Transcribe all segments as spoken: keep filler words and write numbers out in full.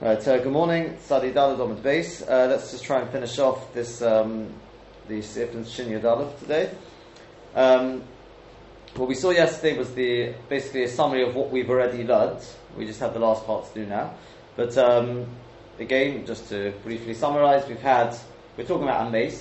Right, uh, good morning. Sadi Dalad Omid Beis. Uh, let's just try and finish off this um, the Sif and Shin Yadalad today. Um, what we saw yesterday was the basically a summary of what we've already learned. We just have the last part to do now. But um, again, just to briefly summarize, we've had we're talking about Amais,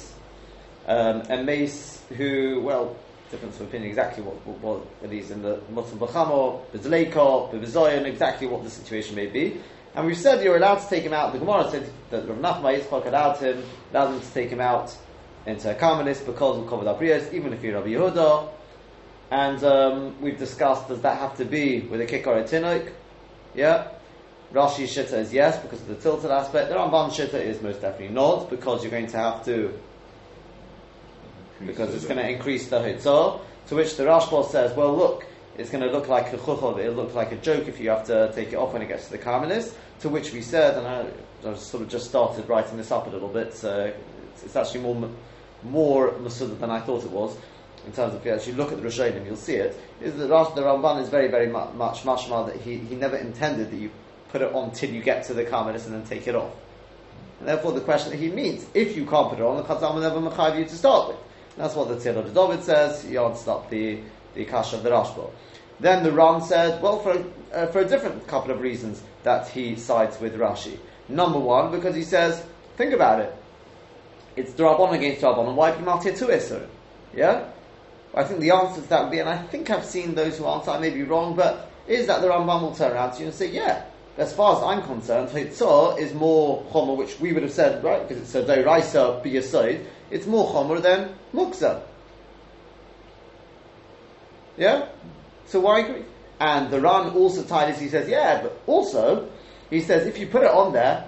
um, Amais who well, difference of opinion exactly what what, what it is in the Motzim B'chamo, B'Zleiko, B'Zoyon, exactly what the situation may be. And we've said you're allowed to take him out. The Gemara said that Rav Nachman Yitzchak allowed him, allowed him to take him out into a Karmelis because of Kovod HaBriyos, even if you're Rabbi Yehuda. And um, we've discussed, does that have to be with a Kikar Etinok? Yeah. Rashi's Shitta is yes, because of the tilted aspect. The Ramban's Shitta is most definitely not, because you're going to have to, because it's going to increase the Hotzah. To which the Rashba says, well, look, it's going to look like a chuchov, it'll look like a joke if you have to take it off when it gets to the Karmelis. To which we said, and I, I sort of just started writing this up a little bit, so it's, it's actually more more masudah than I thought it was, in terms of if you actually look at the Rishonim, you'll see it, is that the Ramban is very, very much mashma that he, he never intended that you put it on till you get to the Karmelis and then take it off. And therefore the question that he means, if you can't put it on, the Chazam will never mechayiv you to start with. And that's what the Tzir of David says, he answered up the the Kasha of the Rashba. Then the Ram said, well, for a, uh, for a different couple of reasons that he sides with Rashi. Number one, because he says, think about it. It's D'Rabbanan against D'Rabbanan. Why B'Matei Tu Isurim? Yeah? I think the answer to that would be, and I think I've seen those who answer, I may be wrong, but is that the Ramban will turn around to you and say, yeah, as far as I'm concerned, Hitzor is more Chomer, which we would have said, right, because it's a Doraisa B'Yesod, it's more Chomer than Muksa. Yeah? So why agree? And the Ran also tied this, he says, yeah, but also, he says, if you put it on there,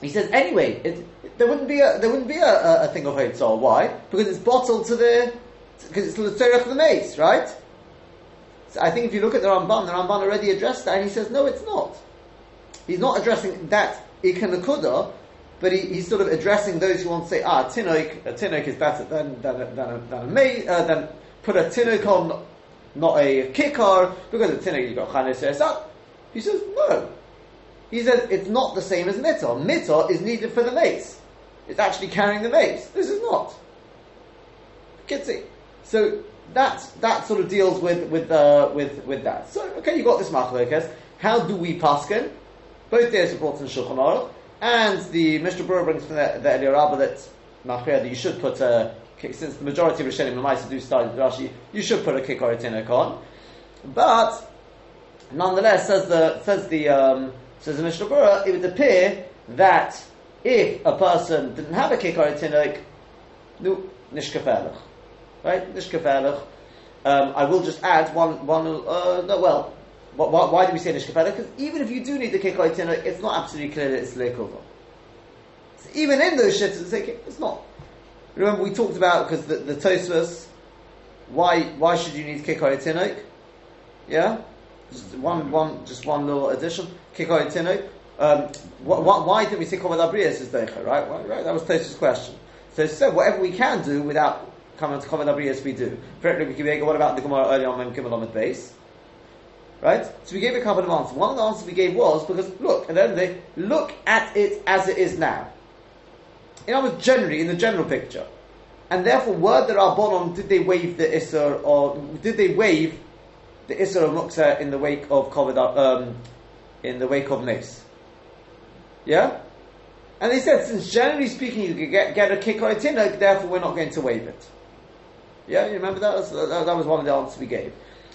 he says, anyway, it, it, there wouldn't be a there wouldn't be a, a, a thing of Hotzah. Why? Because it's bottled to the, because it's L'Tzorech for the mace, right? So I think if you look at the Ramban, the Ramban already addressed that, and he says, no, it's not. He's not addressing that Ikanakuda, but he, he's sort of addressing those who want to say, ah, Tinoik, a Tinoik is better than, than, than, than, than a mace, uh, than put a Tinoik on, not a Kikar, because of Tinoik you've got Chanes Yesat. He says, no. He says, it's not the same as Mitzah. Mitzah is needed for the mace. It's actually carrying the mace. This is not. Kitsi. So, that, that sort of deals with, with, uh, with, with that. So, okay, you've got this Machlokes. How do we paskin? Both there's reports in Shulchan Aruch, and the Mishnah Berurah brings from the, the Eliyahu Rabbah that Machria, that you should put a, since the majority of Rishonim and Maisa do start with Rashi, you should put a Kikar Etinok on. But nonetheless, says the says the um, says the Mishnah Berurah, it would appear that if a person didn't have a Kikar Etinok, no nishkafelach, right? Nishkafelach. Um, I will just add one one. Uh, no, well, why, why do we say nishkafelach? Because even if you do need the Kikar Etinok, it's not absolutely clear that it's leikova. So even in those shittas, it's not. Remember we talked about, because the, the Tosfos, why why should you need Kikar Etinok? Yeah, just one one just one little addition. Kikar Etinok. Um, wh- wh- why did we say Kovod HaBriyos is Deicha? Right, well, right. That was Tosfos' question. So so whatever we can do without coming to Kovod HaBriyos, we do. What about the Gemara earlier on Gimel Amud Beis? Right. So we gave a couple of answers. One of the answers we gave was because look, at the end of the day, look at it as it is now. In other words, generally, in the general picture. And therefore, were the Rabbanon, did they waive the Isser, or did they waive the Isser of Muksa in the wake of Kovod, um, in the wake of Nes? Yeah? And they said, since generally speaking, you can get, get a Kikar Etinok, therefore we're not going to waive it. Yeah, you remember that? That was, that was one of the answers we gave.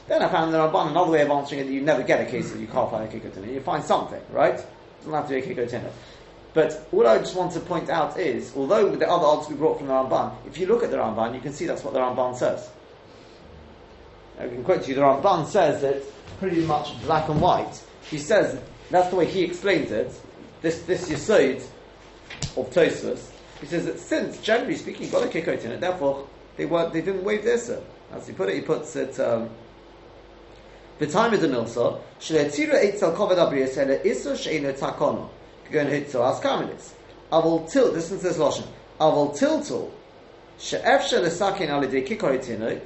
Then I found the Rabbanon, another way of answering it, that you never get a case that you can't find a Kikar Etinok. You find something, right? It doesn't have to be a Kikar Etinok. But all I just want to point out is, although with the other odds we brought from the Ramban, if you look at the Ramban, you can see that's what the Ramban says. I can quote to you, the Ramban says it pretty much black and white. He says, that's the way he explains it, this this Yesod of Tosfos. He says that since, generally speaking, you've got a Kikar Etinok, therefore they weren't, they didn't waive this. As he put it, he puts it, um, the time is a milsa, Shle'etira Eitzel Kovod HaBriyos Ele Isur She'eno Takono. Going to Hitzel as Karmelis. I will tilt. Listen to this lashon. I will tiltle. She'efshar lesaken al yedei Kikar Etinok.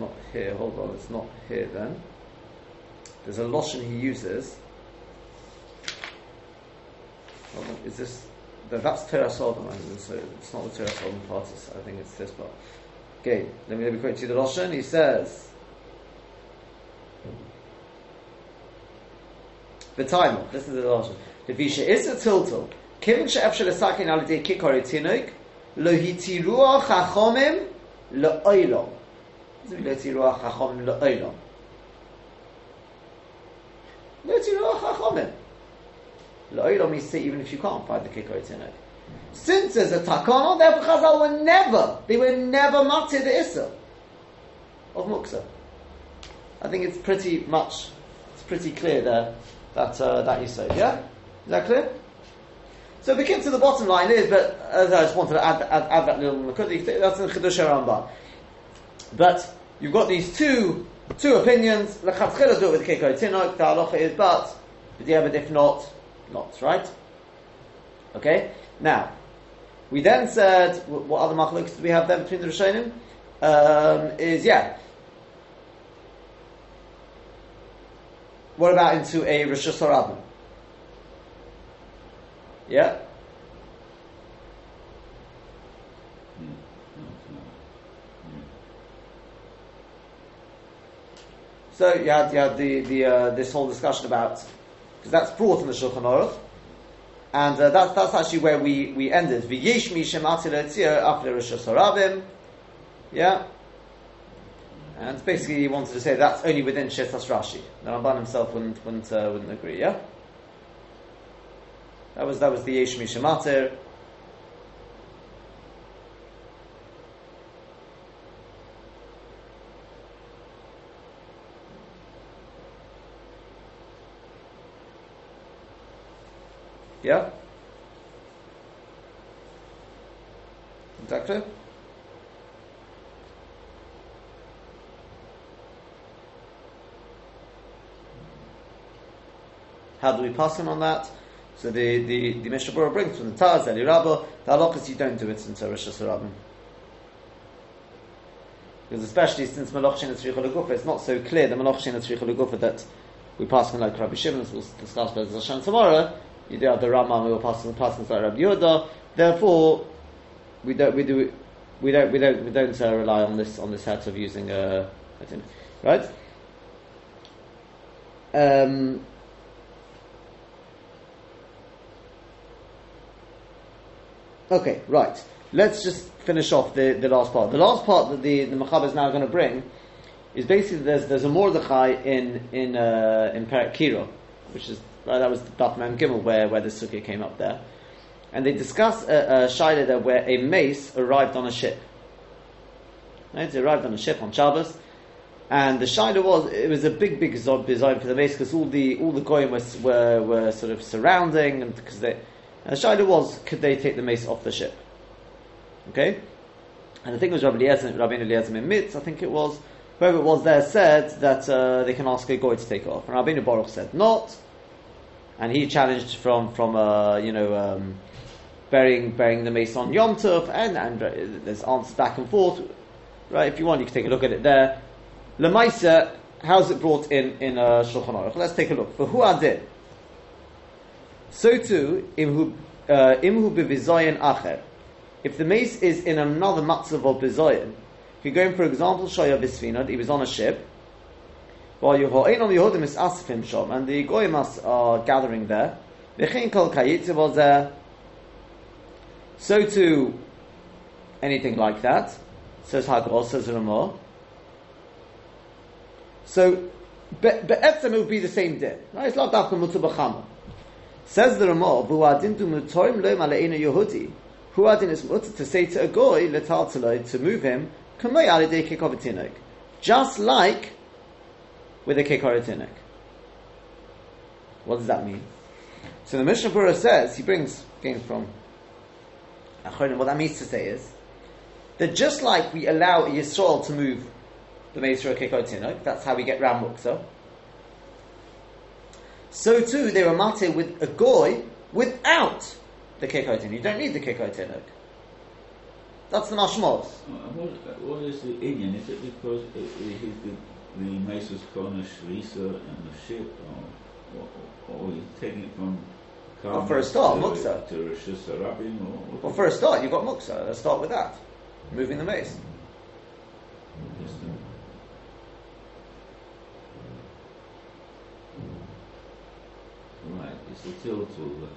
not here. Hold on, it's not here then. There's a lotion he uses. Hold on, is this... That's Torah Sodom, so it's not the Torah Sodom part, I think it's this part. Okay, let me, let me quote to you the Lashon. He says, the time, this is the Lashon. The Visha is a tiltal. Kivin she'efshel esakin al yedei kikar tinok, lo hitiruach hachomim le'olam. Lo hitiruach hachomim le'olam. Lo hitiruach hachomim. Le'olam means even if you can't find the kikar tinok. Since there's a takana, therefore Chazal were never, they were never matir the issa of muksa. I think it's pretty much, it's pretty clear there that uh, that yisod. Yeah, is that clear? So we get to the bottom line is, but uh, I just wanted to add, add, add that little makudi. That's in Chidush HaRambam. But you've got these two two opinions. Lechatchila do it with Kikar Tinok. The halacha is, but yeah, but if not, not right. Okay. Now, we then said, what other machlokas do we have then between the Rishonim? Um, is, yeah. What about into a Rishus HaRabim? Yeah? So, you had, you had the, the, uh, this whole discussion about, because that's brought in the Shulchan Aruch. And uh, that's that's actually where we we ended. V'yishmi shematila tzir afle rishos harabim, yeah. And basically, he wanted to say that's only within Shetas Rashi. The Ramban himself wouldn't wouldn't uh, wouldn't agree. Yeah. That was that was the yishmi shematir. Yeah? Is that clear? How do we pass him on that? So the, the, the Mishnah Berurah brings from the Taz, Eli Rabba, the halachas you don't do it since Rishus HaRabim. Because especially since Malach Shein Tzricha L'Gufa, it's not so clear that Malach Shein Tzricha L'Gufa that we pass him like Rabbi Shimon, as we'll discuss by Hashem tomorrow. You do have the Rambam who will pass on the passings like Rabbi Yehuda. Therefore, we don't we do we don't we don't we don't uh, rely on this on this hat of using a uh, right. Um, okay, right. Let's just finish off the, the last part. The last part that the the Mechaber is now going to bring is basically there's there's a Mordechai in in uh, in Perek Kira, which is. Right, that was the Daf Mem Gimel where, where the Sugya came up there. And they discussed a, a Shaila there where a mace arrived on a ship. Right, it arrived on a ship on Shabbos. And the Shaila was, it was a big, big zod design for the mace because all the all the goyim were, were, were sort of surrounding. And, cause they, and the Shaila was, could they take the mace off the ship? Okay? And I think it was Rabbi Eliezer, Rabbi Eliezer Mitz, I think it was, whoever it was there said that uh, they can ask a goy to take it off. And Rabbeinu Baruch said not. And he challenged from from uh, you know um, burying burying the mace on Yom Tov, and and uh, there's answers back and forth, right? If you want, you can take a look at it there. Lemaisa, how's it brought in in uh, Shulchan Aruch? Let's take a look. For who adid? So too imhu imhu bevizayin acher. If the mace is in another matzav of bezayin, if you're going for example Shaya Bisfinad, he was on a ship. While Yehudim is asifim shom, and the goyim are gathering there. V'chein kol kayitze was there. So too, anything like that. Says Hagol, says Ramah. So, be'etzem it would be the same din. Right? It's not dafka mutu b'chama. Says the Ramah, v'uadin du mutorim loim aleinu Yehudi. Huadin is mutu to say to a goy letalteloi to move him. Kamei alidei kikovetinok, just like. With a Kikar Tinok. What does that mean? So the Mishnah Berurah says, he brings things from Achonim, what that means to say is, that just like we allow Yisrael to move the mace through a Kikar Tinok, that's how we get Ram Muksa, so too they were matir with a Goy without the Kikar Tinok. You don't need the Kikar Tinok. That's the mashmos. What is the Indian? Is it because it, it, it, the the Mesos Kona Shrisa and the ship, or, or, or you taking it from? Well, for a start, to, muksa. To Rosh Rabin, or, or well, for a start, you've got muksa. Let's start with that. Moving the mace. Right, it's the till tool.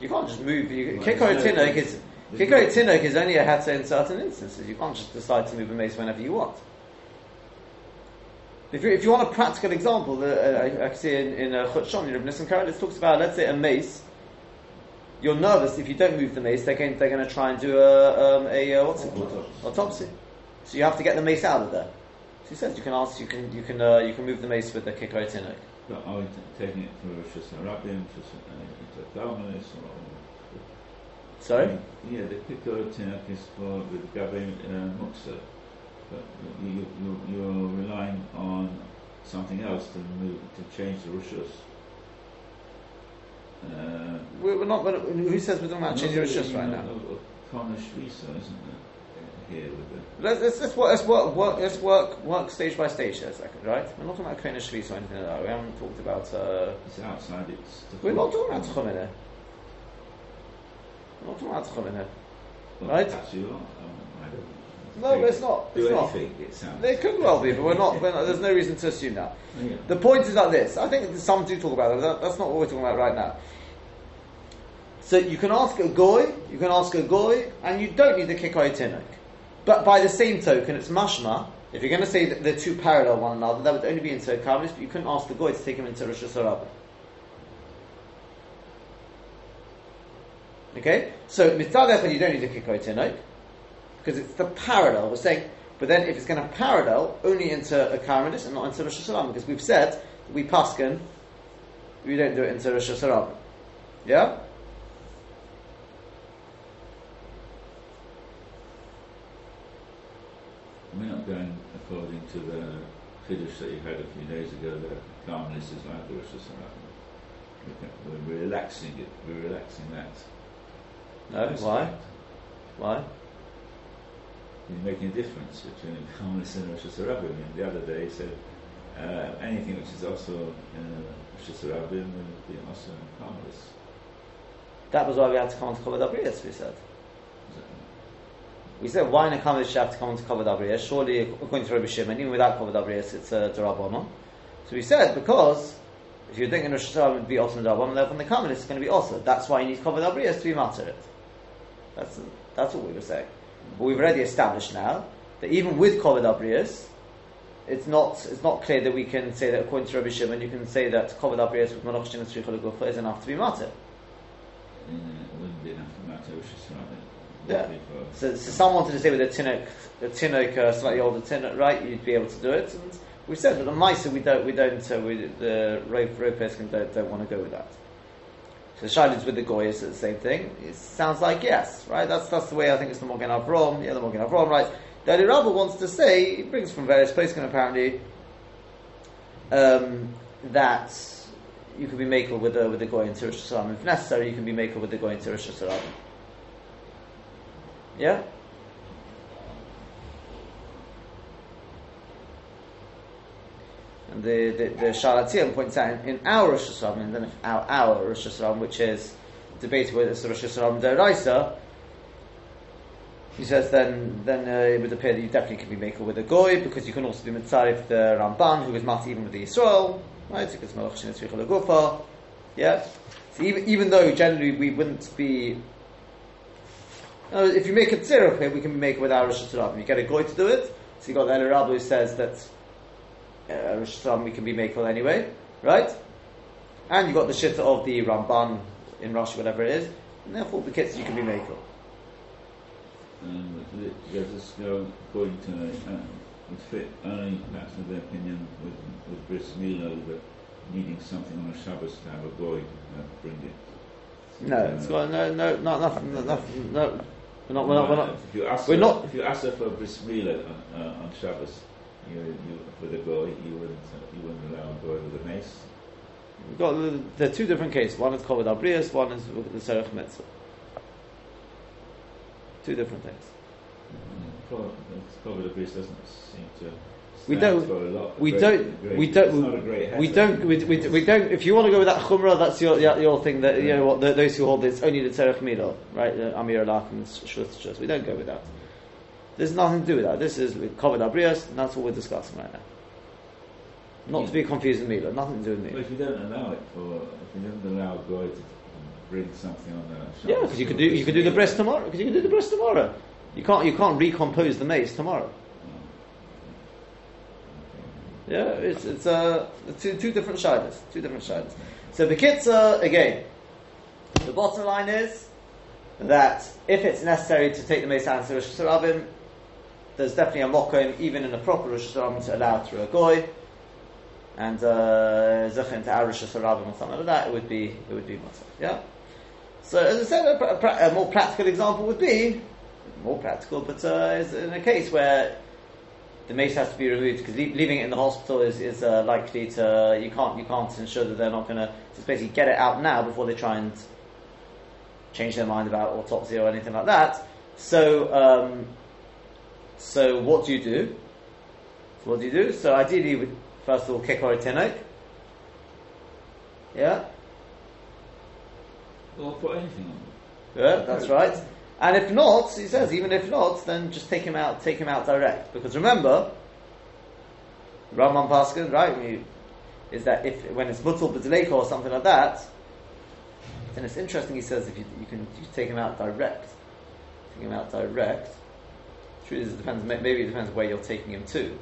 You can't just move. You, right. Kikor Tinok is Kikor Tinok is only a hatter in certain instances. You can't just decide to move a mace whenever you want. If you, if you want a practical example, the, uh, I, I can see in, in uh, Chut Shon, Reb Nissen Karelitz talks about, let's say, a mace. You're nervous if you don't move the mace. They're going, they're going to try and do a, um, a uh, what's it called? Autopsy. Autopsy. So you have to get the mace out of there. So he says you can ask, you can, you can, uh, you can move the mace with the Kikor Tinok. But are we taking it for Rosh Hashanah, for Talmudis, or? Sorry. Yeah, the Kikor Tinok is for the Gabi Muksa. But you, you, you're relying on something else to move, to change the rishus. Uh, we're not. We're, who says we're talking about changing the rishus right now? Kona Shrisa, isn't it? Here with it. Let's, let's, let's, work, let's, work, work, let's work, work stage by stage for a second, right? We're not talking about Kona Shrisa or anything like that. We haven't talked about. Uh, it's outside. It's. We're not talking about Tchum in here. We're not talking about Tchum in here, right? Actually, I don't. No, but it's not. It's not. It, it could well be, but we're not. We're not there's no reason to assume that. Yeah. The point is like this. I think some do talk about it. But that's not what we're talking about right now. So you can ask a goy, you can ask a goy, and you don't need the Kikor Tinok. But by the same token, it's mashma. If you're going to say that they're two parallel one another, that would only be into Kavish, but you couldn't ask the goy to take him into Rosh Hashanah. Okay, so mitzad echad you don't need the Kikor Tinok. Because it's the parallel, we're saying, but then if it's going to parallel, only into a Karamidus and not into Rosh Hashanah, because we've said that we paskin, we don't do it into Rosh Hashanah. Yeah? We're not going according to the Kiddush that you had a few days ago, the Karamidus is like the Rosh Hashanah. We're relaxing it, we're relaxing that. No, That's why? Right. Why? You're making a difference between Karmelis and Rosh Hashanah. And the other day he said uh, anything which is also Rosh Hashanah will be also Karmelis. That was why we had to come on to Kavod Abrius, we said. Exactly. We said, why in a Karmelis should have to come on to Kavod Abrius? Surely, according to Rabbi Shimon, even without Kavod Abrius, it's a D'Rabbanan. So we said, because if you're thinking Rosh Hashanah would be also D'Rabbanan, therefore the Karmelis is going to be also. That's why you need Kavod Abrius to be matter it. That's, that's what we were saying. But we've already established now that even with Kavod Abrius, it's not it's not clear that we can say that according to Rabbi Shimon, you can say that Kavod Abrius with Malach Shin and Tzricha L'Gucha is enough to be matter. Yeah, it wouldn't be enough to matter, which is right. Yeah. So, so some wanted to say with a Tinok, a Tinok, uh, slightly older Tinok, right? You'd be able to do it. And we said that the Maisa we don't we don't uh, we, the Ropes don't don't want to go with that. So the Shailus with the Goyas are the same thing. It sounds like yes, right? That's that's the way I think it's the Morgan Avrom. Yeah, the Morgan Avrom, right? The Alei Rava wants to say, he brings from various places apparently, um, that you can be makel with the with the Goy into Rosh Hashanah. If necessary, you can be makel with the Goy into Rosh Hashanah. Yeah. And the, the, the Shalatian points out in our Rosh Hashanah, and then our, our Rosh Hashanah, which is debated whether it's Rosh Hashanah D'Oraisa, he says then then uh, it would appear that you definitely can be makel with a Goy, because you can also be Mitzarif the Ramban, who is not even with the Yisrael, right? Because Malach Shin Tzricha L'Gufa. Yeah? So even, even though generally we wouldn't be. Uh, if you make a tziruf here, we can make it with our Rosh Hashanah. You get a Goy to do it, so you've got the Alei Rava who says that. Uh, Rosh Hashanah we can be makel anyway, right? And you've got the shitta of the Ramban in Rashi, whatever it is, and therefore the kids you can be makel. Um, does this go according to uh, would fit only perhaps in their opinion with, with Bris Milo that needing something on a Shabbos to have a boy uh, bring it? No, um, it's got no, no, not nothing, not, nothing, no. We're not, we're not, we're not. If you ask, we're not, if you ask her for Bris Milo on, uh, on Shabbos. You, you, with a goy, you wouldn't, you wouldn't allow a goy with a mace. We've got the, the two different cases. One is Kavod Abrius, one is the Serach Mitzvah. Two different things. Probably the beast doesn't seem to. We don't, a lot, a we, great, don't great, we don't, head, we don't, we, we, we don't. If you want to go with that chumrah, that's your your thing. That you know what the, those who hold it's only the tzarech milah, right? The amir alach and shluchos. We don't go with that. There's nothing to do with that. This is kavod abrios, and that's what we're discussing right now. Not yeah. to be confused with milah. Nothing to do with milah. Well, if you don't allow it for, if you don't allow God to bring something on the Shabbos, yeah, because you could do you could do the breast tomorrow. Because you can do the breast tomorrow. You can't you can't recompose the maize tomorrow. Yeah, it's it's uh two two different shaylas, two different shaylas. So the kids uh, again, the bottom line is that if it's necessary to take the Meis Hands to Rosh Hashanah, there's definitely a mokum even in a proper Rosh Hashanah to allow through a goy, and zechin uh, to our Rosh Hashanah or something like that. It would be it would be much. Yeah. So as I said, a, pra- a more practical example would be more practical, but uh, is in a case where the mace has to be removed because le- leaving it in the hospital is, is uh, likely to you can't you can't ensure that they're not going to just basically get it out now before they try and change their mind about autopsy or anything like that. So um, so what do you do? So what do you do? So ideally, you would first of all kikor tenok. Yeah. Or put anything on. Yeah, that's right. And if not, he says, even if not, then just take him out, take him out direct. Because remember, Raman Paskin, right, is that if when it's mutal b'deleiko or something like that, then it's interesting, he says, if you, you can you take him out direct. Take him out direct. Truth is, it depends, maybe it depends where you're taking him to.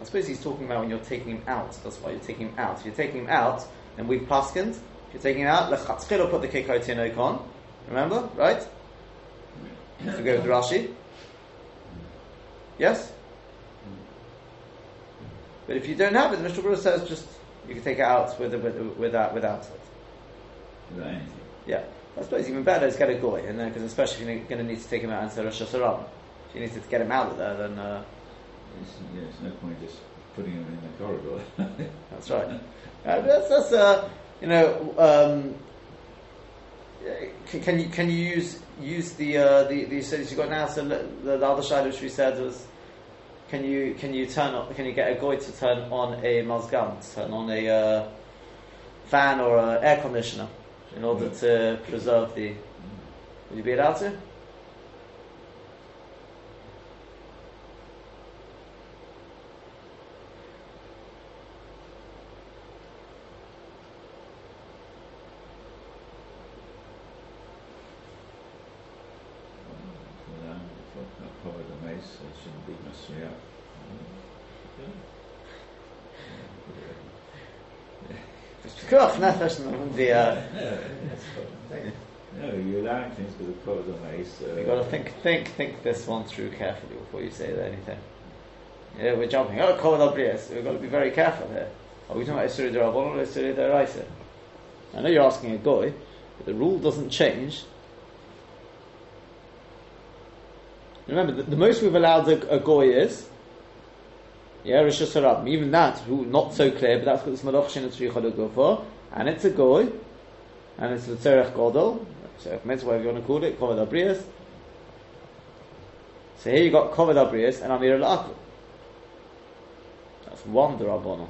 I suppose he's talking about when you're taking him out, that's why you're taking him out. If you're taking him out, then we've Paskined. If you're taking it out, lechatzchila put the kikor tenok on. Remember, right? If you go with Rashi. Yes? But if you don't have it, Mister Brewer says just you can take it out with, with, without, without it. Without anything. Yeah. I suppose even better is get a goy, and then because especially if you're going to need to take him out and say Rosh Hashanah. If you need to get him out of there, then. Uh, yeah, there's no point just putting him in the corridor. That's right. Uh, that's that's. Uh, You know, um, can, can you can you use use the uh, the the studies you got now? So the, the other side which we said was, can you can you turn on, can you get a goy to turn on a mazgan, to turn on a uh, fan or an air conditioner in order yeah. to preserve the? Would you be allowed to? The, uh, no, you're allowing things because of covered on ice. Uh, You've got to think, think, think this one through carefully before you say anything. Yeah, we're jumping. Oh, covered on ice. We've got to be very careful here. Are we talking about Isuri de Rabbanon or Isuri de Raisa? I know you're asking a goy, but the rule doesn't change. Remember, the, the most we've allowed a, a goy is. Yeah, Rosh Hashanah. Even that, who not so clear, but that's what the Malach Shina Tzricha to go for. And it's a goy, and it's the Tzerech Godol, Tzerech Metz, whatever you want to call it, Kovod Abrius. So here you got Kovod Abrius and Amir al-Akl. That's one D'Rabbanan.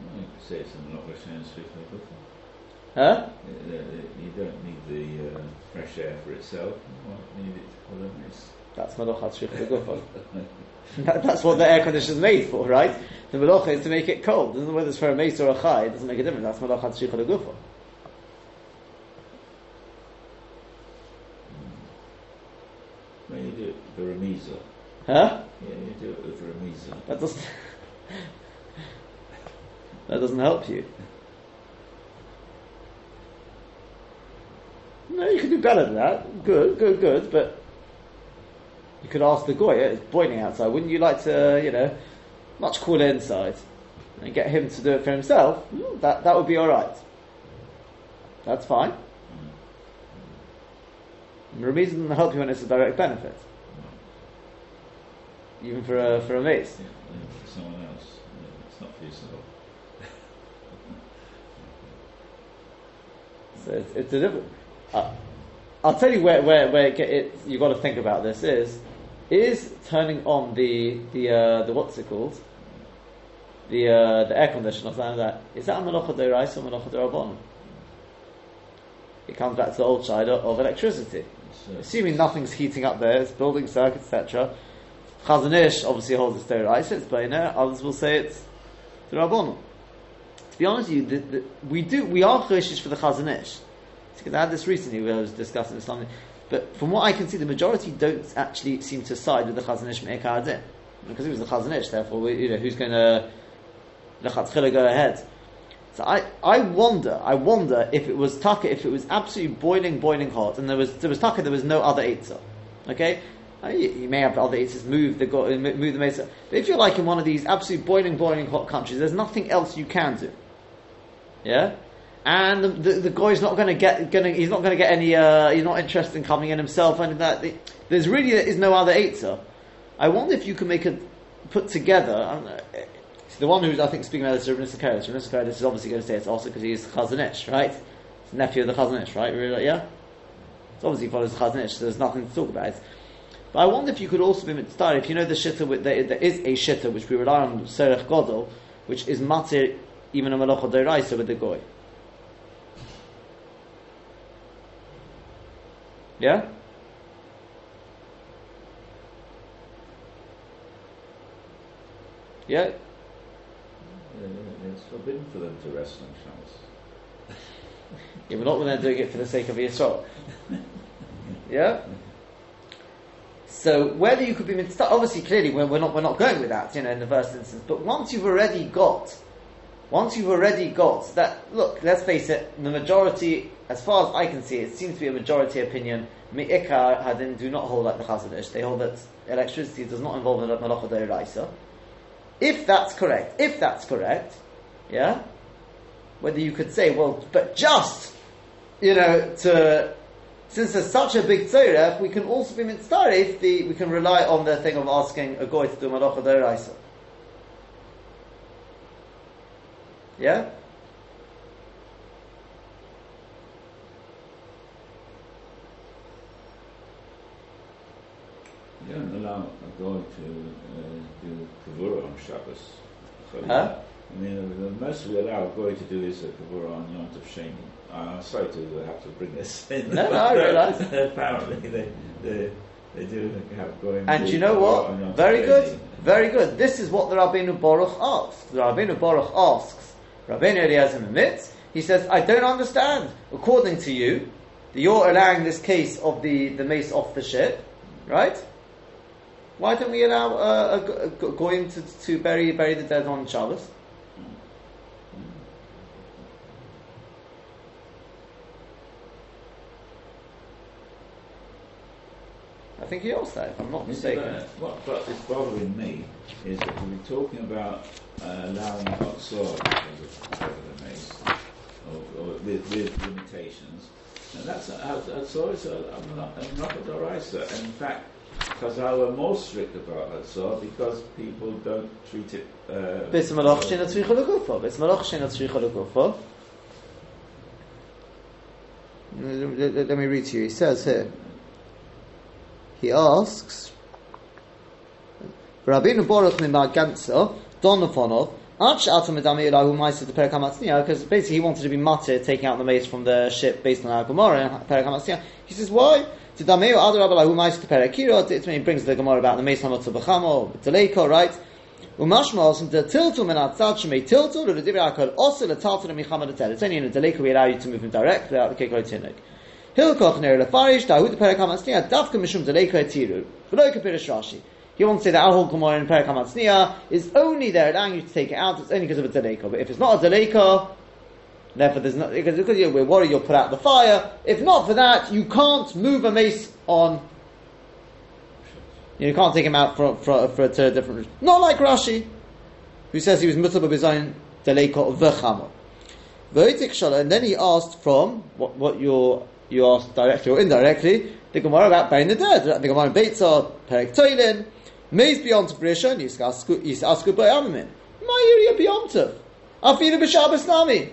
You could say it's in the Malach Shina Tzricha to go for. Huh? You don't need the uh, fresh air for itself. You need it for the mist. That's malochat shricha gufon. That's what the air conditioner is made for, right? The malocha is to make it cold. It doesn't whether it's for a mace or a chai. It doesn't make a difference. That's malochat shricha gufon. Well, you do it with a remisa. Huh? Yeah, you do it with a remisa. That doesn't. That doesn't help you. No, you can do better than that. Good, good, good. But you could ask the goy, it's boiling outside, wouldn't you like to, you know, much cooler inside? And get him to do it for himself. That that would be alright. That's fine. Remisa doesn't help you when it's a direct benefit. even for a for a mace. Yeah, yeah, for someone else. Yeah, it's not for yourself. So it's, it's a different. Uh, I'll tell you where where where it, it you got to think about this is is turning on the the uh, the what's it called the uh, the air conditioner or something like that. Is that a melacha d'oraisa or melacha d'rabbanan? It comes back to the old shayla of electricity. So, assuming nothing's heating up there, it's building circuits, et cetera. Chazon Ish obviously holds it's d'oraisa, it's b'nei. Others will say it's d'rabbanan. To be honest with you, the, the, we do we are choishes for the Chazon Ish. Because I had this recently, we were discussing this something, but from what I can see, the majority don't actually seem to side with the Chazon Ish me'ikar din, because it was the Chazon Ish. Therefore, we, you know, who's going to lechatchila go ahead? So I, I wonder, I wonder if it was taka, if it was absolutely boiling, boiling hot, and there was there was taka, there was no other eitzah. Okay, I, you may have other eitzahs move the go, move the mesa, but if you're like in one of these absolutely boiling, boiling hot countries, there's nothing else you can do. Yeah. And the, the, the guy is not going to get, gonna, he's not going to get any. Uh, he's not interested in coming in himself. And that there's really there is no other eitzah. I wonder if you can make a put together. I don't know, the one who's I think speaking about this is Rav Nissim Kodesh. Rav Nissim Kodesh is obviously going to say it's also because he's Chazon Ish, right? It's nephew of the Chazon Ish, right? Really, yeah. It's obviously follows the Chazon Ish, so there's nothing to talk about. It's, but I wonder if you could also be mitzvah. If you know the shitta, with, there, there is a shitta which we rely on, Serech Godol, which is matir even a melacha d'oraisa with the goy. Yeah? Yeah? It's forbidden for them to rest on Shabbos. Yeah, we're not going to do it for the sake of Yisrael. Yeah? So, whether you could be mitzvah, obviously, clearly, we're, we're, not, we're not going with that, you know, in the first instance, but once you've already got, once you've already got that, look, let's face it, the majority. As far as I can see, it seems to be a majority opinion. Me'ikar hadin do not hold like the Chazon Ish. They hold that electricity does not involve the melacha d'oraisa. If that's correct, if that's correct, yeah, whether you could say, well, but just, you know, to since there's such a big tzorech, we can also be mitzvah if the we can rely on the thing of asking a goy to do melacha d'oraisa. Yeah. You don't allow a guy to uh, do kavura on Shabbos. Huh? I mean, the most we allow a guy to do is a kavura on Yom Tov Sheni. I'm uh, sorry to have to bring this in. No, no, I realise. Apparently, they, they, they do have going. And you know what? Very good. Very good. This is what the Rabbeinu Baruch asks. The Rabbeinu Baruch asks, Rabbeinu Eliezer Mitz, he says, I don't understand. According to you, that you're allowing this case of the, the mace off the ship, right? Why don't we allow uh, a, a goyim to, to bury bury the dead on Shabbos? I think he also, if I'm not mistaken. But, what, what is bothering me is that we're talking about uh, allowing hot soil over the mace, or, or with, with limitations. And that's always a melacha d'oraisa. And in fact, Chazal were more strict about that, so because people don't treat it. Uh, it's malach she'ena tzricha l'gufo. It's malach she'ena tzricha l'gufo. Let me read to you. He says here. He asks, Rabbeinu Baruch Nimaganso Donofonov Ach Atam Medami Elahu Ma'aser the Perek HaMatzniah, because basically he wanted to be matir taking out the mace from the ship based on our Gemara and Perek HaMatzniah. He says why? He brings the Gemara about the Meis Hamotzah B'Chamo, B'Teleiko, right? It's only in a Teleiko we allow you to move him direct without the Kekoi Tinik. He won't say that our whole Gemara in Perek HaMatzniah is only there allowing you to take it out, it's only because of a Teleiko. But if it's not a Teleiko, therefore, there's not because, because you know, we're worried you'll put out the fire. If not for that, you can't move a mace on. You, know, you can't take him out for for, for to a different. Not like Rashi, who says he was mutab of his own deleiko v'chamo. And then he asked from what what you you asked directly or indirectly the Gemara about burying the dead. The Gemara in Beitzah Perek Toilin. Meis beyond Brisha and is asku by Amamin. Ma'iriya beyond Afilu b'Shabbos nami.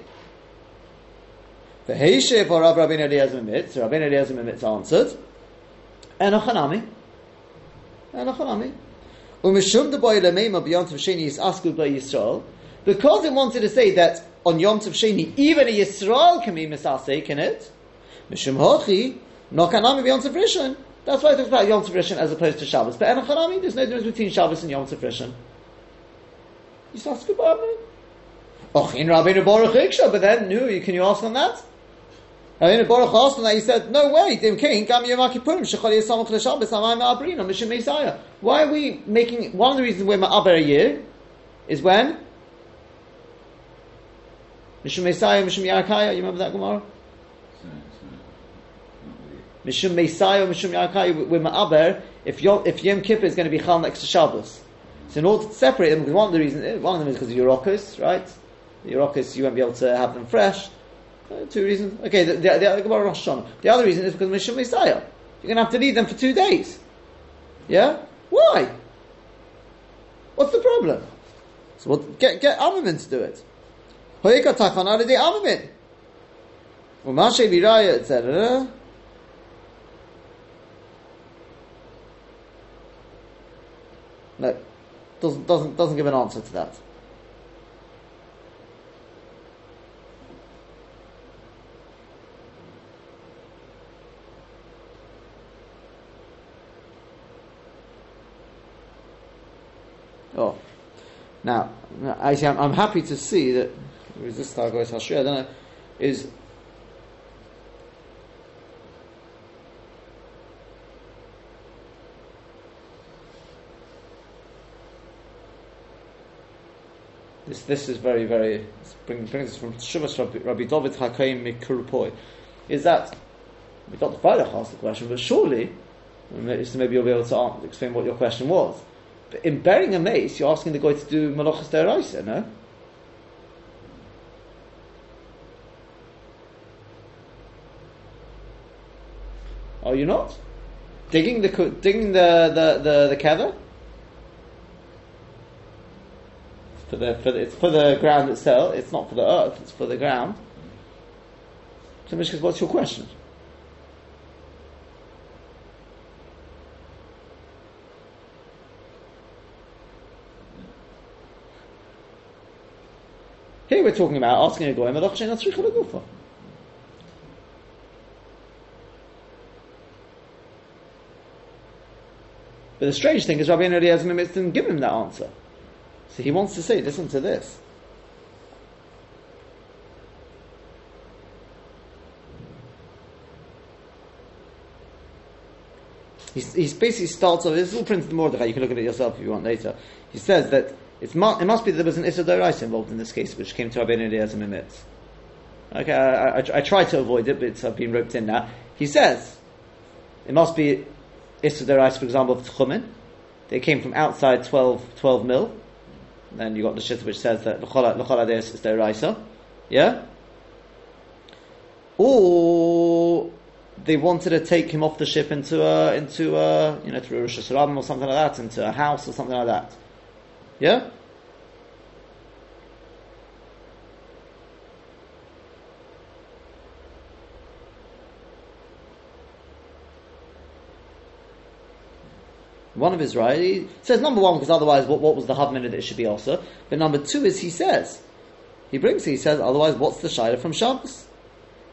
The Heishev or Rav Rabbeinu Eliezer Mitz, Rabbeinu Eliezer Mitz answered, Enochanami, Enochanami, Umishum the boy lemeima beyond Sheni is asku by Yisrael, because it wanted to say that on Yom Tov Sheni even a Yisrael can be misasek in it. Mishum hochi no kanami beyond Rishon. That's why I talk about Yom Tov Rishon as opposed to Shabbos. But Enochanami, there's no difference between Shabbos and Yom Tov Rishon. He's asking about me. Och in Rabbeinu Baruch Hiksha, but then who can you ask on that? Rabbeinu Baruch asked on that. He said, "No way, Dim King, Gam Yom Kippurim, Shechol Yisamach LeShabbos, Amayim Ma'aberin, Mishum Messiah." Why are we making one of the reasons we're Ma'aber a year is when Mishum Messiah, Mishum Yarakaya. You remember that Gemara? Mishum Messiah, Mishum Yarakaya. We're Ma'aber if Yom if Yom Kippur is going to be Chal next to Shabbos. So in order to separate them, because one of the reasons, one of them is because of Yorokos, right? The Yorokos, you won't be able to have them fresh. Uh, two reasons. Okay, the, the, the, the, the other reason is because of Mishum Messiah. You're going to have to leave them for two days. Yeah? Why? What's the problem? So we'll get, get Amamin to do it. Hoika Tachan Alidei Amamin. Umashe Viraya, et cetera. No. Doesn't doesn't doesn't give an answer to that. Oh, now actually, I'm, I'm happy to see that this Targos Hashir, I don't know, is This this is very very bring, brings us from Shuvas Rabbi, Rabbi David Hakaim Mikurpoi. Is that we got the Baruch asked the question, but surely so maybe you'll be able to answer, explain what your question was. But in burying a mace, you're asking the guy to do Malachas Deoraisa, no? Are you not digging the digging the the the, the kether? For the, for the, it's for the ground itself. It's not for the earth. It's for the ground. So, Mishkas, what's your question? Here we're talking about asking a goy malach she'eino tzricha l'gufo. But the strange thing is, Rabbeinu Eliezer Mitz didn't give him that answer. So he wants to say, listen to this. He's, he's basically starts off, this is all printed in Mordechai, you can look at it yourself if you want later. He says that it's, it must be that there was an Issa D'Oraisa involved in this case, which came to Rabbeinu Eliezer Mitz. Okay, I, I, I try to avoid it, but I've been roped in now. He says, it must be Issa D'Oraisa, for example, of Tchumen. They came from outside twelve, twelve mil. Then you got the shit which says that l'chol ha'deis is d'oraisa, yeah. Or they wanted to take him off the ship into a into a you know through Rosh Hashanah or something like that, into a house or something like that, yeah. One of his right, he says number one because otherwise, what, what was the hub minute that it should be also? But number two is he says, he brings he says otherwise, what's the shaila from Shabbos?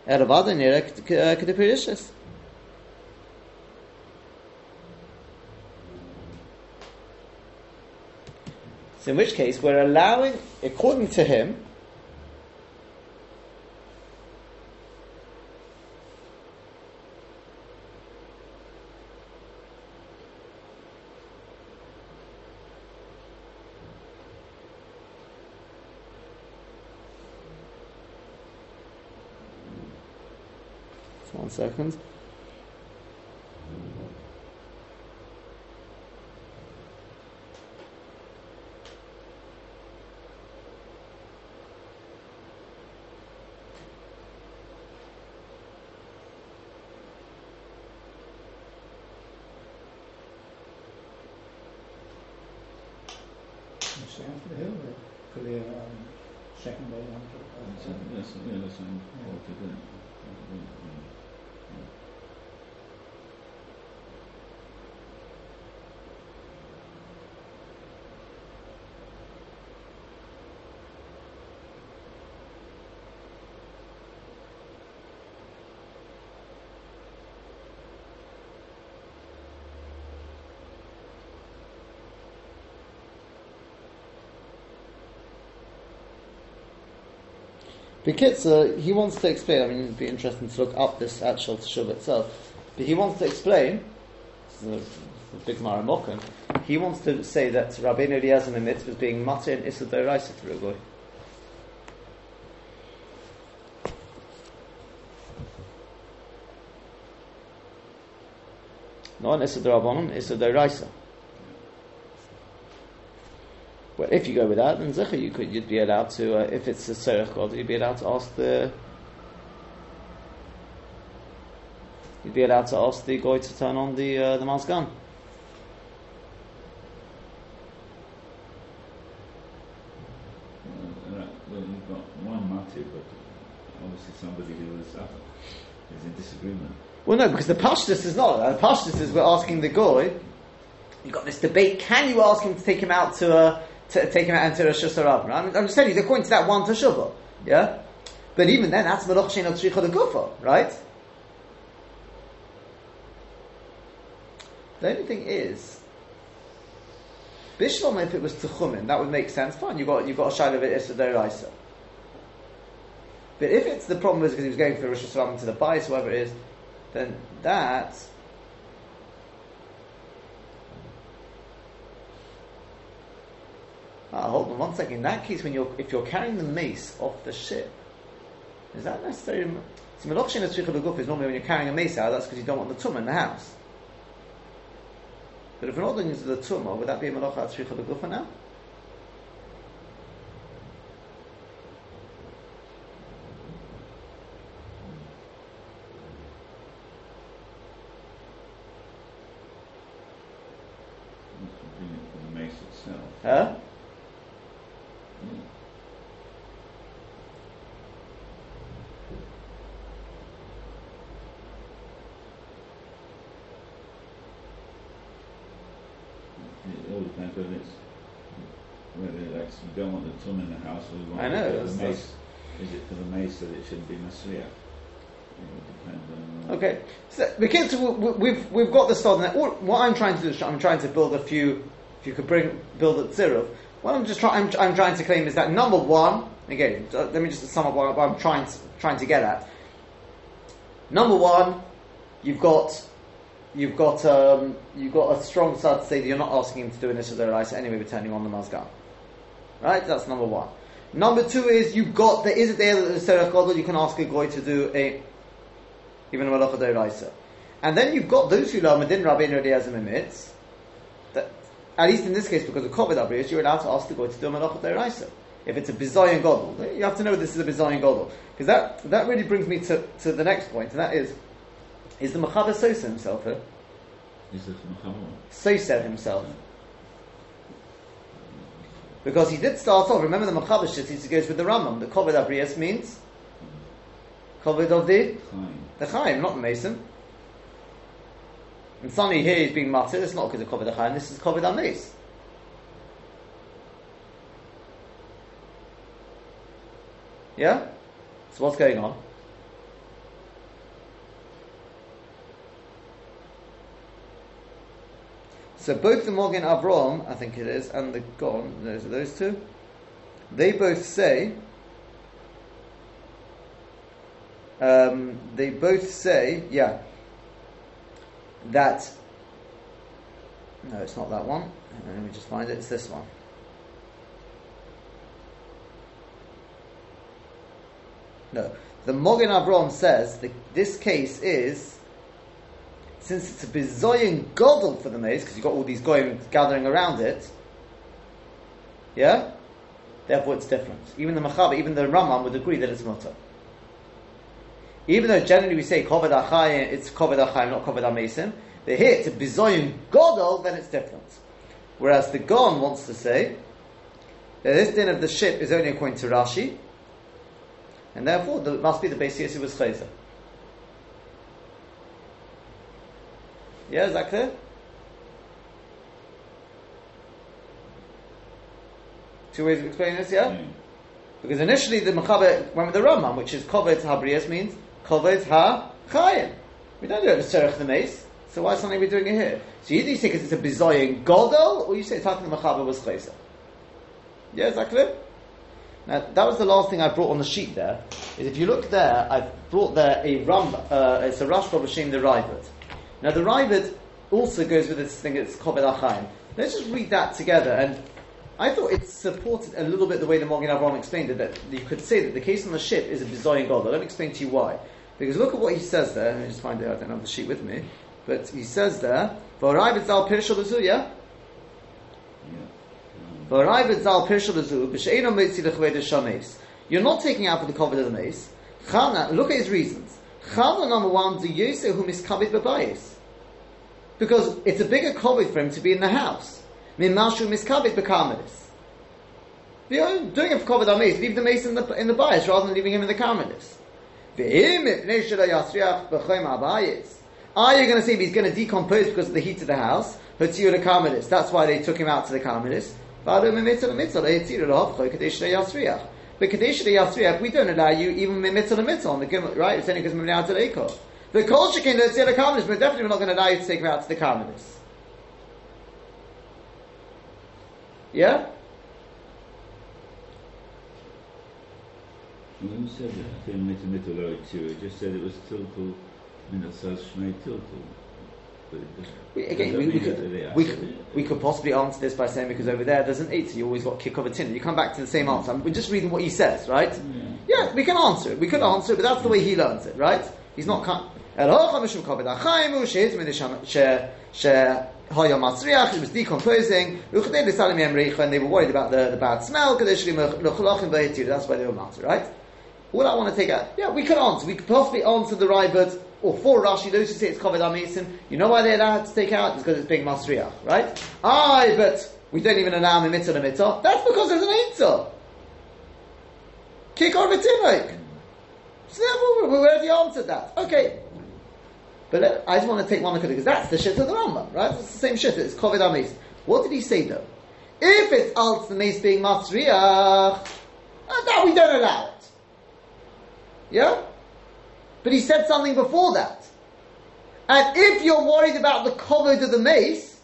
Eravad and Nira Kedipirishis. So in which case we're allowing, according to him, One second. Sam for the Hill, or for the um, second day on to uh, yes, yeah, that's on yeah. to the yeah. Bekitzer, he wants to explain, I mean, it would be interesting to look up this actual Teshuvah itself, but he wants to explain, this is a, a big Gemara Mokum, he wants to say that Rabbeinu Eliezer Nimitz was being Mater in Issa D'Oraisa for a goy. Not an Issa D'Rabanan, Issa D'Oraisa. Well, if you go with that, then Zicha, you could, you'd be allowed to, uh, if it's a Tzorech God, you'd be allowed to ask the, you'd be allowed to ask the Goy to turn on the, uh, the Mazgan. Well, right. Well, you've got one Mati, but obviously somebody who is, uh, is in disagreement. Well, no, because the Pashtus is not, the Pashtus is we're asking the Goy, you've got this debate, can you ask him to take him out to a, uh, to take him out into Rosh Hashanah. I'm just telling you, according to that one Teshuvah, yeah. But even then, that's Melach Shein Al Tzricha D'Gufa, right? The only thing is, Bishlom, if it was Techumen, that would make sense. Fine, you got you got a Shaila B'It Issa D'Oraisa. But if it's the problem is because he was going for Rosh Hashanah to the Bais, whatever it is, then that. Ah, hold on one second. In that case, when you're if you're carrying the mace off the ship, is that necessarily? See, Melach Shein Al Tzricha D'Gufa is normally when you're carrying a mace out. That's because you don't want the tumah in the house. But if we're not doing it to the tumah, would that be a Melach Shein Al Tzricha D'Gufa now? The mace itself. Huh? You don't want the tum in the house, or you want I know, the mace. Is it for the mace that it shouldn't be masliach? It would depend on. Okay, so we get to, we've we've got the start. Now, what I'm trying to do, I'm trying to build a few. If you could bring build a tziruf, what I'm just trying, I'm, I'm trying to claim is that number one. Again, let me just sum up what I'm trying to, trying to get at. Number one, you've got. You've got um, you've got a strong side to say that you're not asking him to do an Issa D'Oraisa anyway. We're turning on the mazgan, right? That's number one. Number two is you've got there is it there that the Tzorech Gadol you can ask a goy to do a even a Melachah D'Oraisa, and then you've got those who learn within Rabbeinu Eliezer Nimitz that at least in this case because of Kovid Abrius you're allowed to ask the goy to do a Melachah D'Oraisa if it's a Bizayan Gadol. You have to know this is a Bizayan Gadol because that that really brings me to, to the next point, and that is. Is the Mechaber Sosa himself here? Is the Mechaber Sosa himself? Because he did start off. Remember the Mechaber Shittis goes with the Rambam. The Kovod Abrius means Kovod of the Chaim. The Chaim, not the Mason. And suddenly here he's being martyred. It's not because of Kovod Chaim. This is Kovod Abrius. Yeah. So what's going on? So both the Morgan Avram, I think it is, and the Gon, those are those two, they both say, um, they both say, yeah, that, no, it's not that one. Let me just find it. It's this one. No, the Morgan Avram says that this case is. Since it's a bizoyan gadol for the maze, because you've got all these goyim gathering around it, yeah? Therefore it's different. Even the Mechaber, even the Rambam would agree that it's mutter. Even though generally we say koved achayim, it's koved achayim, not koved amesim, but here it's a bizoyan gadol, then it's different. Whereas the Gon wants to say This din of the ship is only according to Rashi, and therefore it must be the Beis Yosef was Chayzer. Yeah, is that clear? Two ways of explaining this, yeah? Mm. Because initially the Mechaber went with the Rambam, which is Kovetz HaBriyas means Kovetz HaChayim. We don't do it as Tzerech the Meis, so why is something we're doing it here? So either you say because it's a Bizoyin Godel, or you say it's happening the Mechaber was Chayzer. Yeah, is that clear? Now, that was the last thing I brought on the sheet there, is if you look there, I've brought there a Rambam, uh, it's a Rashi Bashim the Ravid. Now the Ravid also goes with this thing that's Kovet HaChayim. Let's just read that together, and I thought it supported a little bit the way the Magen Avraham explained it, that you could say that the case on the ship is a Bizoyin Godel. Let me explain to you why. Because look at what he says there, let me just find it, I don't have the sheet with me, but he says there, V'arayvet zal pirshal lezu, yeah? You're not taking out for the covet of the mace. Look at his reasons. Number one, because it's a bigger covet for him to be in the house. You're doing it for covet of the mace. Leave the mace in the in the bias rather than leaving him in the karmelis. Are you going to say he's going to decompose because of the heat of the house? That's why they took him out to the karmelis. But Kadesh Yasriach, we don't allow you even mitzvah to mitzvah on the Gemara, right? It's only because we're out to the Eikor. The Kol Shekin, that's the other Karmelis, but definitely we're not going to allow you to take him out to the Karmelis. Yeah? When you said that, mitzvah mitzvah allowed you, it just said it was tiltul, minasas shnei tiltul. We, again, we, we, could, we, we could possibly answer this by saying because over there there's an eighty, you always got kick of a tin. You come back to the same answer. I mean, we're just reading what he says, right? Yeah. yeah, we can answer it. We could answer it, but that's the way he learns it, right? He's not. It was decomposing, and they were worried about the, the bad smell. That's why they were martyred, right? All I want to take out. Yeah, we could answer. We could possibly answer the Raibud. Or for Rashi, those who say it's Kovet HaMeisim, you know why they're allowed to take out? It's because it's being Masriach, right? Aye, but we don't even allow him a mitzvah and a mitzvah. That's because there's an eitzah. Kikor v'tinoik. So therefore, we already answered that. Okay. But let, I just want to take one look at it, because that's the shit of the Rambam, right? It's the same shit, it's Kovet HaMeisim. What did he say, though? If it's Alts the Meis being Masriach, that we don't allow it. Yeah? But he said something before that. And if you're worried about the covet of the mace,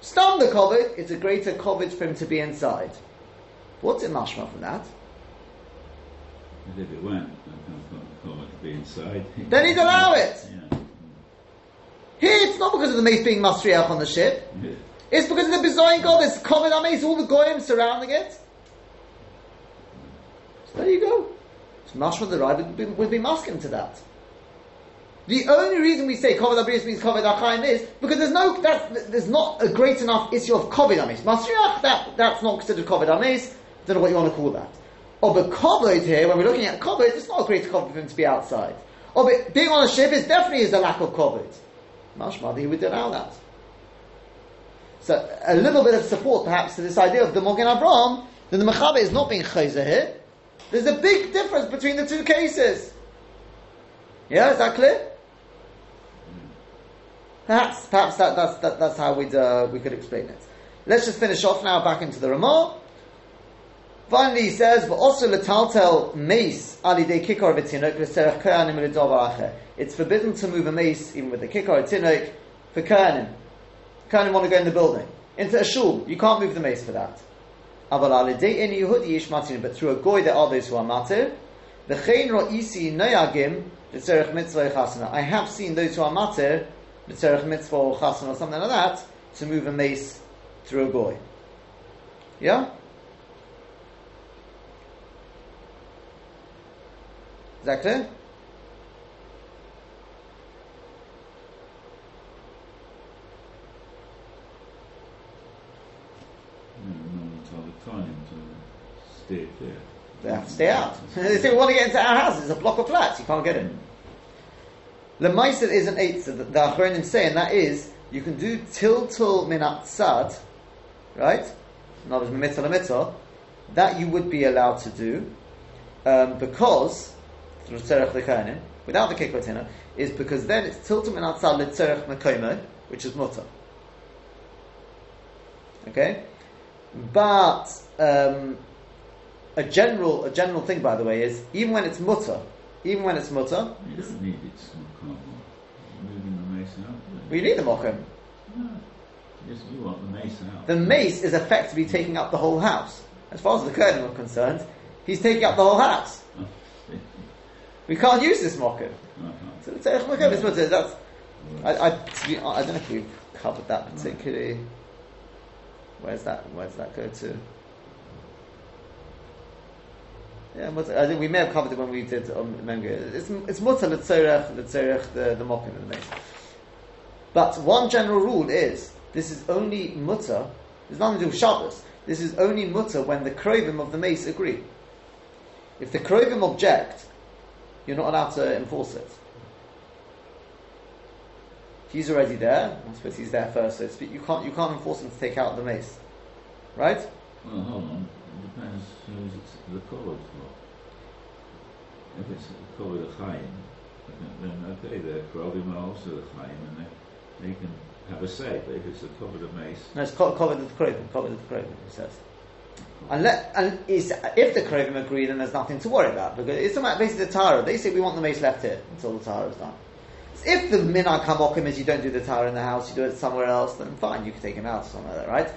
stun the covet, it's a greater covet for him to be inside. What's it mashma from that? And if it weren't the covet to be inside, then he'd allow it. Yeah. Here, it's not because of the mace being masriach on the ship. Yeah. It's because of the Bizoyin Godel, covet on mace, all the goyim surrounding it. So there you go. Mashma the Ravid would, would be masking to that. The only reason we say Kovet HaBriyos means Kovet HaChayim is because there's no that's, there's not a great enough issue of Kovet HaMeis. Masriach, that that's not considered Kovet HaMeis. Don't know what you want to call that. Or the Kovet here, when we're looking at Kovet, it's not a great Kovet for him to be outside. Or but being on a ship is definitely is a lack of Kovet. Mashma, he would allow that. So a little bit of support perhaps to this idea of the Magen Avraham, that the Mechaber is not being Chayzer here. There's a big difference between the two cases. Yeah, is that clear? Perhaps, perhaps that, that's that, that's how we uh, we could explain it. Let's just finish off now. Back into the Ramah. Finally, he says, "But also letaltel mace ali de kikar v'tinok l'serach kohanim l'davar acher." It's forbidden to move a mace, even with a kikar v'tinok, for kohanim. Kohanim want to go in the building into a shul. You can't move the mace for that. But through a goy there are those who are matir. I have seen those who are matir, b'tzerech mitzvah or chasana or something like that, to move a mace through a goy. Yeah? Is that clear? Stay, yeah. They have to stay out. They say we want to get into our house. It's a block of flats. You can't get in. The Meiser is an eitzah. The Achronim say, and that is you can do tiltul minat sad, right? in other words, mitzvah mitzvah, that you would be allowed to do, um, because without the kikotina, is because then it's tiltum and atzal litzerech mekomo, which is mutter. Okay, but um, a general a general thing, by the way, is even when it's mutter, even when it's mutter, you don't need it. Moving the mace out. Well, you need the mokum. No, you just you want the mace out. The mace is effectively taking up the whole house. As far as the curtain is concerned, he's taking up the whole house. We can't use this mokum. Uh-huh. So it's a mokum. It's mutter. That's. I, I, to be, I don't know if we've covered that particularly. Where's that? Where does that go to? Yeah, I think we may have covered it when we did on Mengo. It's it's mutter l'tzorech l'tzorech the the mokum in the mace. But one general rule is this is only mutter. There's nothing to do with Shabbos. This is only mutter when the krovim of the mace agree. If the krovim object, you're not allowed to enforce it. He's already there. I suppose he's there first, so to speak. You can't you can't enforce him to take out the mace, right? Well, hold on. It depends who's the kolled for. If it's the kolled a chayim, then okay, the krovim are also the chayim, and they, they can have a say. But if it's the kolled a mace, no, it's covered with the krovim. Covered with the krovim, he says. Unless, and is, if the Krovim agree, then there's nothing to worry about, because it's about basically the Tara. They say we want the mace left here until the Tara is done. So if the Minag HaMokim is you don't do the Tara in the house, you do it somewhere else, then fine, you can take him out or something like that, right?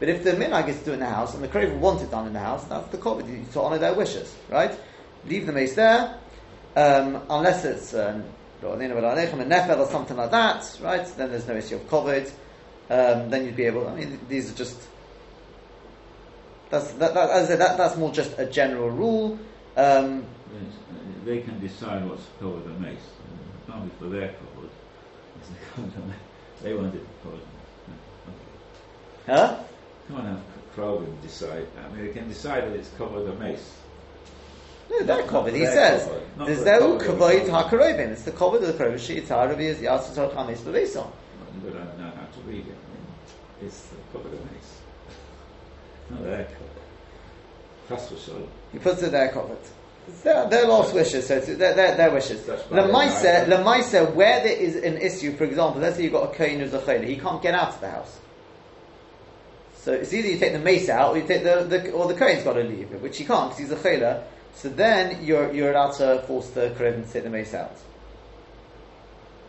But if the Minag is to do in the house and the Krovim want it done in the house, that's the Krovim, you to honour their wishes, right? Leave the mace there, um, unless it's um, a Nefel or something like that, right? Then there's no issue of Covid. Um, then you'd be able, I mean, these are just. That's, that, that, as I said, that, that's more just a general rule. Um, yes, they can decide what's covered the mace. It can't be for their covered. They, they want it covered. Okay. Huh? Can't have Krovim decide. I mean, they can decide that it's covered the mace. No, they're covered. He says, "There's no kavod haKrovim. It's the covered of the Krovim. She itar is yasutar chamis b'leisom." You don't know how to read it. I mean, it's the covered the mace. He puts it there covered. It's their, their last wishes, so it's their, their, their wishes. Lemaisa, lemaisa, where there is an issue, for example, let's say you've got a kohen who's a chayla, he can't get out of the house. So it's either you take the mace out, or you take the, the or the kohen's got to leave, which he can't because he's a chayla. So then you're you're allowed to force the kohen to take the mace out.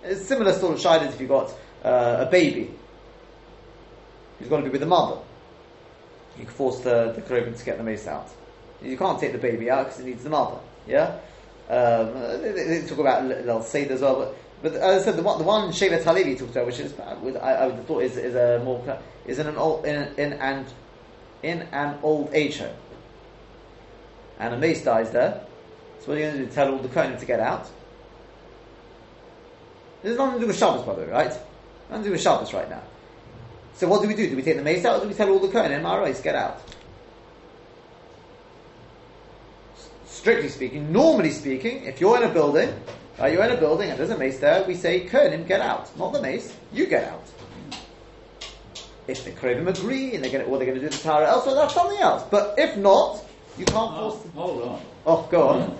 It's a similar sort of shayla if you've got uh, a baby. He's got to be with the mother. You can force the, the Krovim to get the mace out. You can't take the baby out because it needs the mother. Yeah? Um, they, they, they talk about Lel Seder as well. But, but as I said, the one, the one Shevet Halevi talked about, which is, I would have thought is, is a more, is in an old, in, in, and, in an old age home. And a mace dies there. So what are you going to do? Tell all the Krovim to get out? There's nothing to do with Shabbos, by the way, right? Nothing to do with Shabbos right now. So what do we do? Do we take the mace out, or do we tell all the Kohanim, Marais, get out? S- strictly speaking, normally speaking, if you're in a building, uh, you're in a building and there's a mace there, we say, Kohanim, get out. Not the mace, you get out. If the Kohanim agree, and they're going to, or they're going to do the Tara elsewhere, that's something else. But if not, you can't oh, force... The... Hold on. Oh, go on.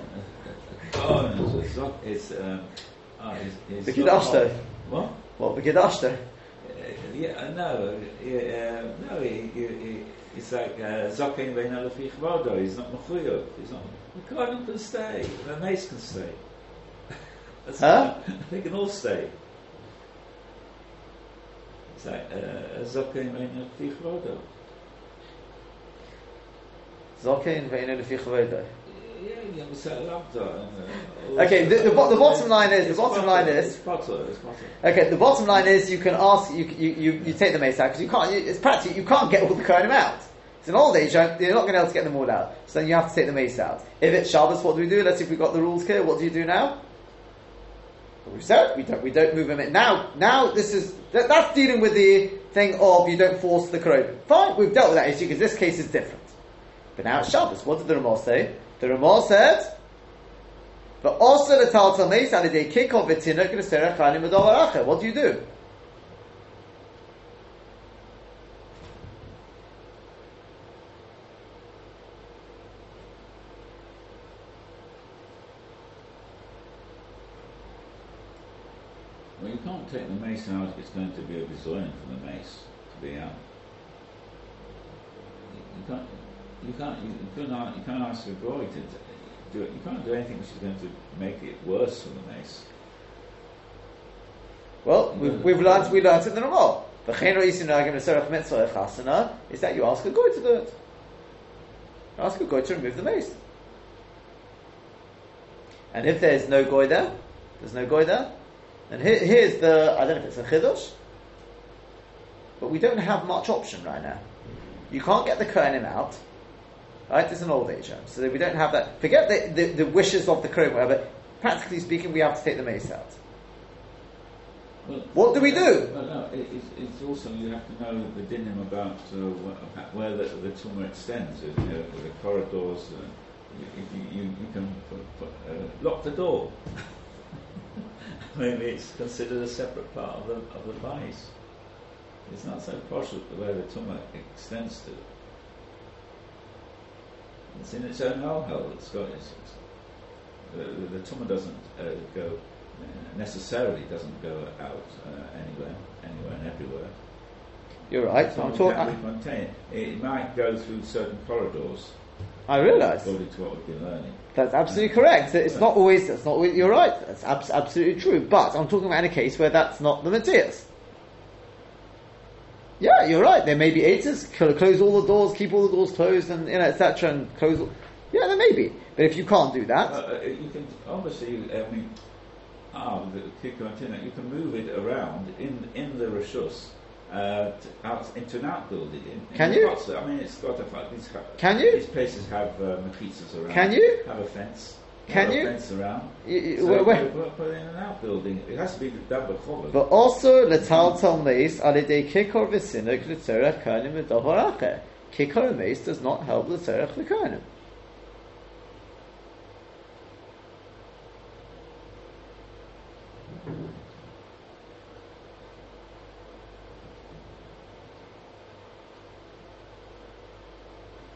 Oh, no, it's not... It's... Um, uh, it's, it's not what? What, B'Kedashter? Yeah, no, yeah, no. He, he, he, it's like zaken vein alafi chvado. He's not mechuyot. He's not. The kohen can stay. The mace can stay. That's huh? Not, they can all stay. It's like zaken vein alafi chvado. Zaken vein alafi chvado. Okay. The, the, the bottom line is the bottom line is okay. The bottom line is you can ask you you, you, you take the mace out because you can't. It's practically you can't get all the kohanim out. It's an old age. You're not going to be able to get them all out. So then you have to take the mace out. If it's Shabbos, what do we do? Let's see if we got the rules clear. What do you do now? We said we don't we don't move them in. Now now this is that, that's dealing with the thing of you don't force the kohanim. Fine, we've dealt with that issue because this case is different. But now it's Shabbos. What did the Rambam say? The Rambam said, "But also the taltal mace and the kick of it in the serach chalim adolaracha." What do you do? can't take the mace out, it's going to be a disloyal for the mace to be out. You can't, you can't, you can't, you can't ask the glory to do it. You can't do anything which is going to make it worse for the mace. Well, we've, we've learned, we learned in the Ramah. Is that you ask a goy to do it? You ask a goy to remove the mace. And if there's no goy there, there's no goy there. And here, here's the, I don't know if it's a chiddush, but we don't have much option right now. You can't get the kohenim out, right? It's an old age home, so we don't have that. Forget the, the, the wishes of the kohen, whatever. Practically speaking, we have to take the mace out. Well, what do we do? Well, no, it, it's, it's also you have to know the dinim about uh, where the, the tumor extends, you know, the corridors. Uh, you, you, you can put, put, uh, lock the door. Maybe it's considered a separate part of the of the vice. It's not so posh where the tumor extends to. It's in its own hole. It's got it's, it's, the, the tumor doesn't uh, go. Uh, necessarily doesn't go out uh, anywhere, anywhere and everywhere. You're right. So I'm talking. It might go through certain corridors. I realise. According to what we've been learning. That's absolutely correct. It's yeah. not always. That's not. Always, you're right. That's ab- absolutely true. But I'm talking about in a case where that's not the materials. Yeah, you're right. There may be eights. Close all the doors. Keep all the doors closed, and you know, et cetera. And close. All, yeah, there may be. But if you can't do that, uh, you can obviously. I mean. Ah, the kikku antenna. You can move it around in in the rishus, uh, out into an outbuilding. In, in can you? Parts, I mean, it's got a these Can you? These places have uh, mechitzas around. Can you? Have a fence. Can have you? A fence around. You, you, so where, where? You put it in an outbuilding. It has to be double covered. But also, letal talmeis alidei kikor v'sinuk l'tzorach kohanim v'dohorache. Kikor meis does not help l'tzorach v'kohanim.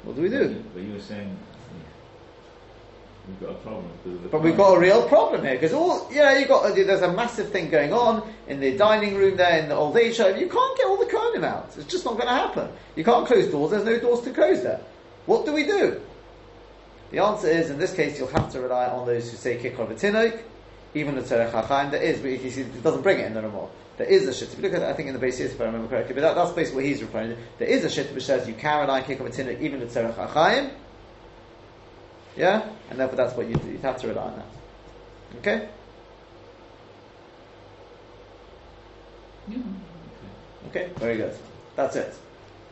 What do we do? But you were saying we've got a problem. But problem. We've got a real problem here because all you know, you got there's a massive thing going on in the dining room there in the old age home. You can't get all the kohanim out. It's just not going to happen. You can't close doors. There's no doors to close there. What do we do? The answer is in this case you'll have to rely on those who say kikor v'tinok. Even the Tzorech HaChaim, there is, but you can see it doesn't bring it in the Ramah. There is a shit. If you look at that, I think in the Beis Yisroel, if I remember correctly, but that, that's basically what he's referring to. There is a shit which says you can rely on Kikor V'Tinok, even the Tzorech HaChaim. Yeah? And therefore that's what you do. You have to rely on that. Okay? Yeah. Okay, very good. That's it.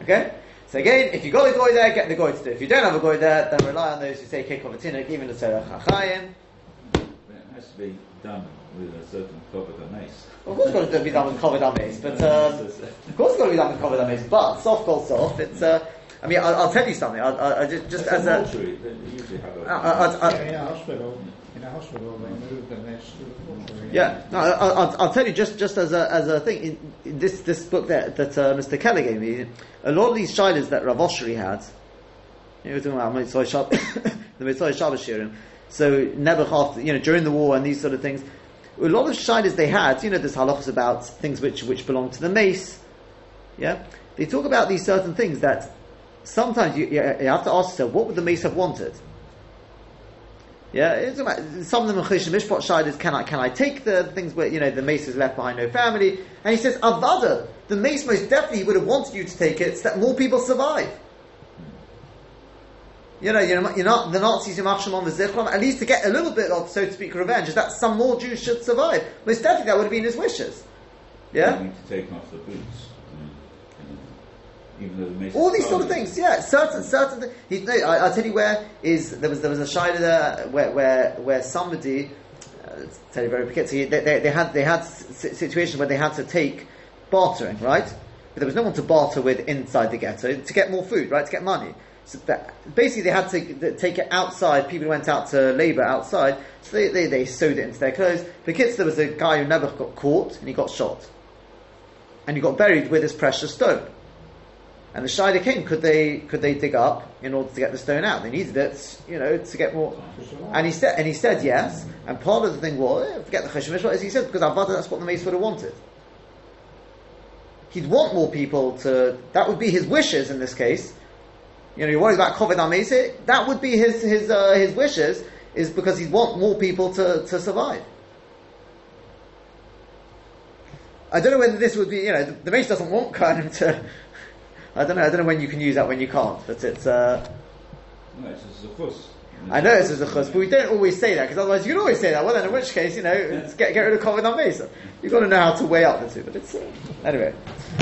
Okay? So again, if you've got a goy there, get the goy to do. If you don't have a goy there, then rely on those who say Kikor V'Tinok, even the Tzorech HaChaim. Has to be done with a certain covered amaze. Of course, it's got to be done with covered amaze, but uh, of course, it's got to be done with covered amaze. But soft, cold, soft. It's. Uh, I mean, I'll, I'll tell you something. I, I, I just, just as a. Mortuary, they usually have a. I, I, I, yeah, in a hospital, in a hospital, they move the mesh to the mortuary. Yeah, no, I, I'll, I'll tell you just, just as a as a thing. In, in this this book that that uh, Mister Keller gave me, a lot of these shilas that Rav Oshri had. You were talking about Mitzvah Shab, the Mitzvah Shabbos Shirim. So Nebuchadnezzar, you know, during the war and these sort of things, a lot of shilas they had, you know, there's halachas about things which, which belong to the mace. Yeah, they talk about these certain things that sometimes you, you have to ask yourself, what would the mace have wanted? Yeah, it's about, some of them Chesed Mishpat shilas. Can I can I take the things where you know the mace is left behind, no family? And he says, Avada, the mace most definitely would have wanted you to take it, so that more people survive. You know, you're not, you're not the Nazis. You're marching on the Zichron, at least to get a little bit of, so to speak, revenge. Is that some more Jews should survive? Most definitely, that would have been his wishes. Yeah. You need to take off the boots, even though the mace all these sort of things. Yeah, certain, certain. Th- he, no, I, I'll tell you where is there was there was a shayla there where where where somebody, uh, tell you very particular. So they, they they had they had situations where they had to take bartering, right? But there was no one to barter with inside the ghetto to get more food, right? To get money. So that basically, they had to take it outside. People went out to labour outside, so they, they, they sewed it into their clothes. Because there was a guy who never got caught, and he got shot, and he got buried with his precious stone. And the Shida came, could they could they dig up in order to get the stone out? They needed it, you know, to get more. And he said and he said yes. And part of the thing was, eh, forget the Cheshemish, as he said, because Avada, that's what the Mace would have wanted. He'd want more people to, that would be his wishes in this case. You know, you're worried about Covid HaMeiseh, that would be his his uh, his wishes, is because he'd want more people to, to survive. I don't know whether this would be, you know, the, the Mace doesn't want Kohanim to. I don't know. I don't know when you can use that, when you can't. But it's. Uh, no, it's a zuchus. I know it's a zuchus, but we don't always say that, because otherwise you can always say that. Well, then in which case, you know, yeah. get get rid of Kovid HaMeiseh. You've got to know how to weigh up the two. But it's uh, anyway.